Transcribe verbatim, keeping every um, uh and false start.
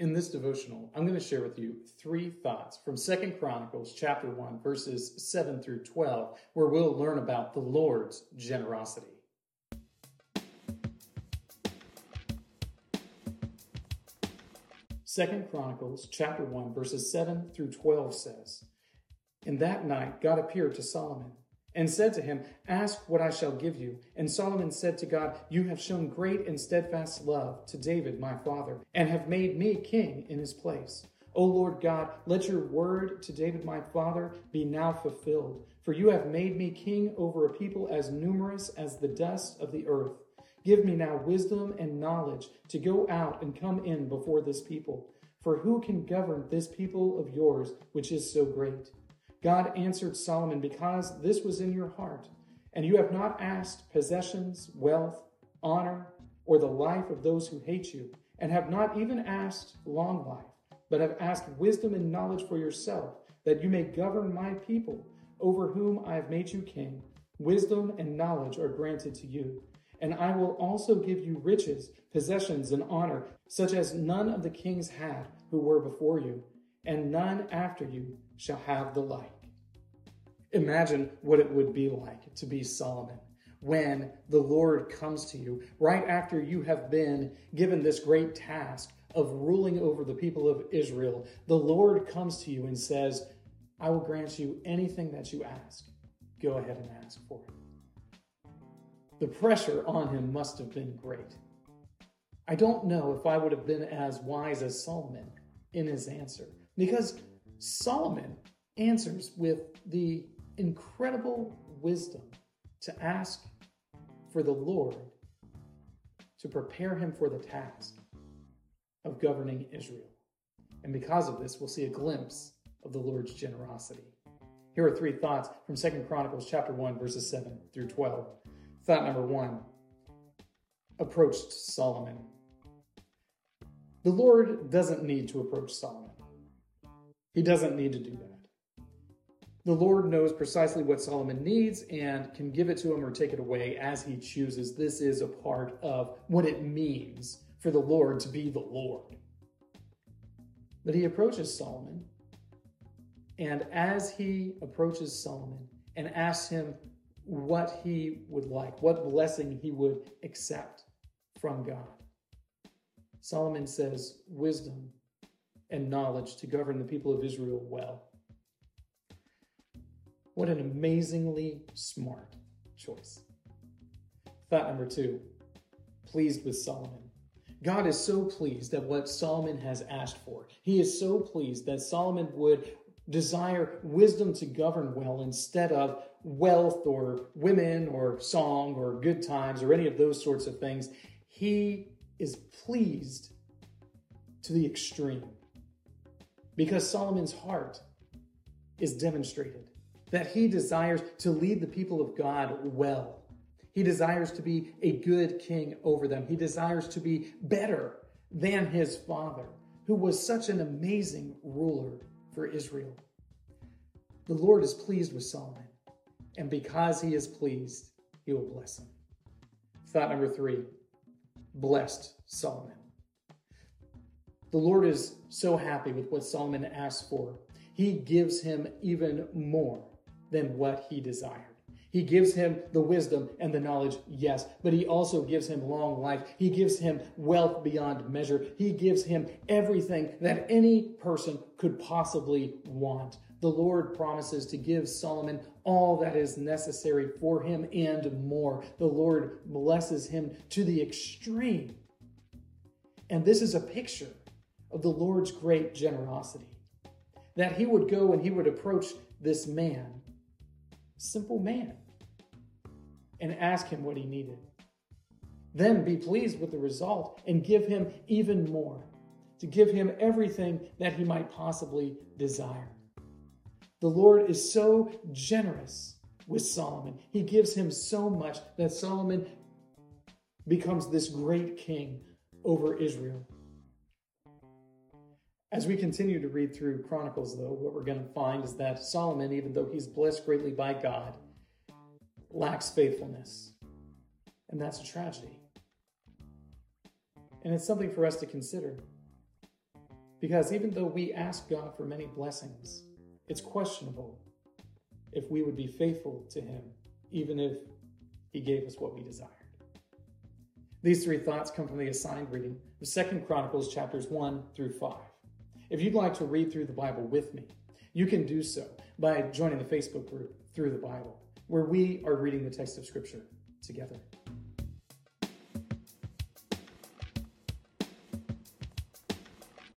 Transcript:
In this devotional, I'm going to share with you three thoughts from Second Chronicles chapter one, verses seven through twelve, where we'll learn about the Lord's generosity. Second Chronicles chapter one, verses seven through twelve says, "And that night God appeared to Solomon and said to him, 'Ask what I shall give you.' And Solomon said to God, 'You have shown great and steadfast love to David my father, and have made me king in his place. O Lord God, let your word to David my father be now fulfilled, for you have made me king over a people as numerous as the dust of the earth. Give me now wisdom and knowledge to go out and come in before this people, for who can govern this people of yours, which is so great?' God answered Solomon, 'Because this was in your heart, and you have not asked possessions, wealth, honor, or the life of those who hate you, and have not even asked long life, but have asked wisdom and knowledge for yourself, that you may govern my people, over whom I have made you king. Wisdom and knowledge are granted to you. And I will also give you riches, possessions, and honor, such as none of the kings had who were before you, and none after you shall have the like.'" Imagine what it would be like to be Solomon when the Lord comes to you right after you have been given this great task of ruling over the people of Israel. The Lord comes to you and says, "I will grant you anything that you ask. Go ahead and ask for it." The pressure on him must have been great. I don't know if I would have been as wise as Solomon in his answer, because Solomon answers with the incredible wisdom to ask for the Lord to prepare him for the task of governing Israel. And because of this, we'll see a glimpse of the Lord's generosity. Here are three thoughts from Second Chronicles chapter one, verses seven through twelve. Thought number one approached Solomon. The Lord doesn't need to approach Solomon. He doesn't need to do that. The Lord knows precisely what Solomon needs and can give it to him or take it away as he chooses. This is a part of what it means for the Lord to be the Lord. But he approaches Solomon, and as he approaches Solomon and asks him what he would like, what blessing he would accept from God, Solomon says wisdom and knowledge to govern the people of Israel well. What an amazingly smart choice. Thought number two, pleased with Solomon. God is so pleased at what Solomon has asked for. He is so pleased that Solomon would desire wisdom to govern well instead of wealth or women or song or good times or any of those sorts of things. He is pleased to the extreme because Solomon's heart is demonstrated that he desires to lead the people of God well. He desires to be a good king over them. He desires to be better than his father, who was such an amazing ruler for Israel. The Lord is pleased with Solomon, and because he is pleased, he will bless him. Thought number three, blessed Solomon. The Lord is so happy with what Solomon asked for. He gives him even more than what he desired. He gives him the wisdom and the knowledge, yes, but he also gives him long life. He gives him wealth beyond measure. He gives him everything that any person could possibly want. The Lord promises to give Solomon all that is necessary for him and more. The Lord blesses him to the extreme. And this is a picture of the Lord's great generosity, that he would go and he would approach this man, simple man, and ask him what he needed. Then be pleased with the result and give him even more, to give him everything that he might possibly desire. The Lord is so generous with Solomon. He gives him so much that Solomon becomes this great king over Israel. As we continue to read through Chronicles, though, what we're going to find is that Solomon, even though he's blessed greatly by God, lacks faithfulness. And that's a tragedy. And it's something for us to consider. Because even though we ask God for many blessings, it's questionable if we would be faithful to him, even if he gave us what we desired. These three thoughts come from the assigned reading of Second Chronicles chapters one through five. If you'd like to read through the Bible with me, you can do so by joining the Facebook group Through the Bible, where we are reading the text of Scripture together.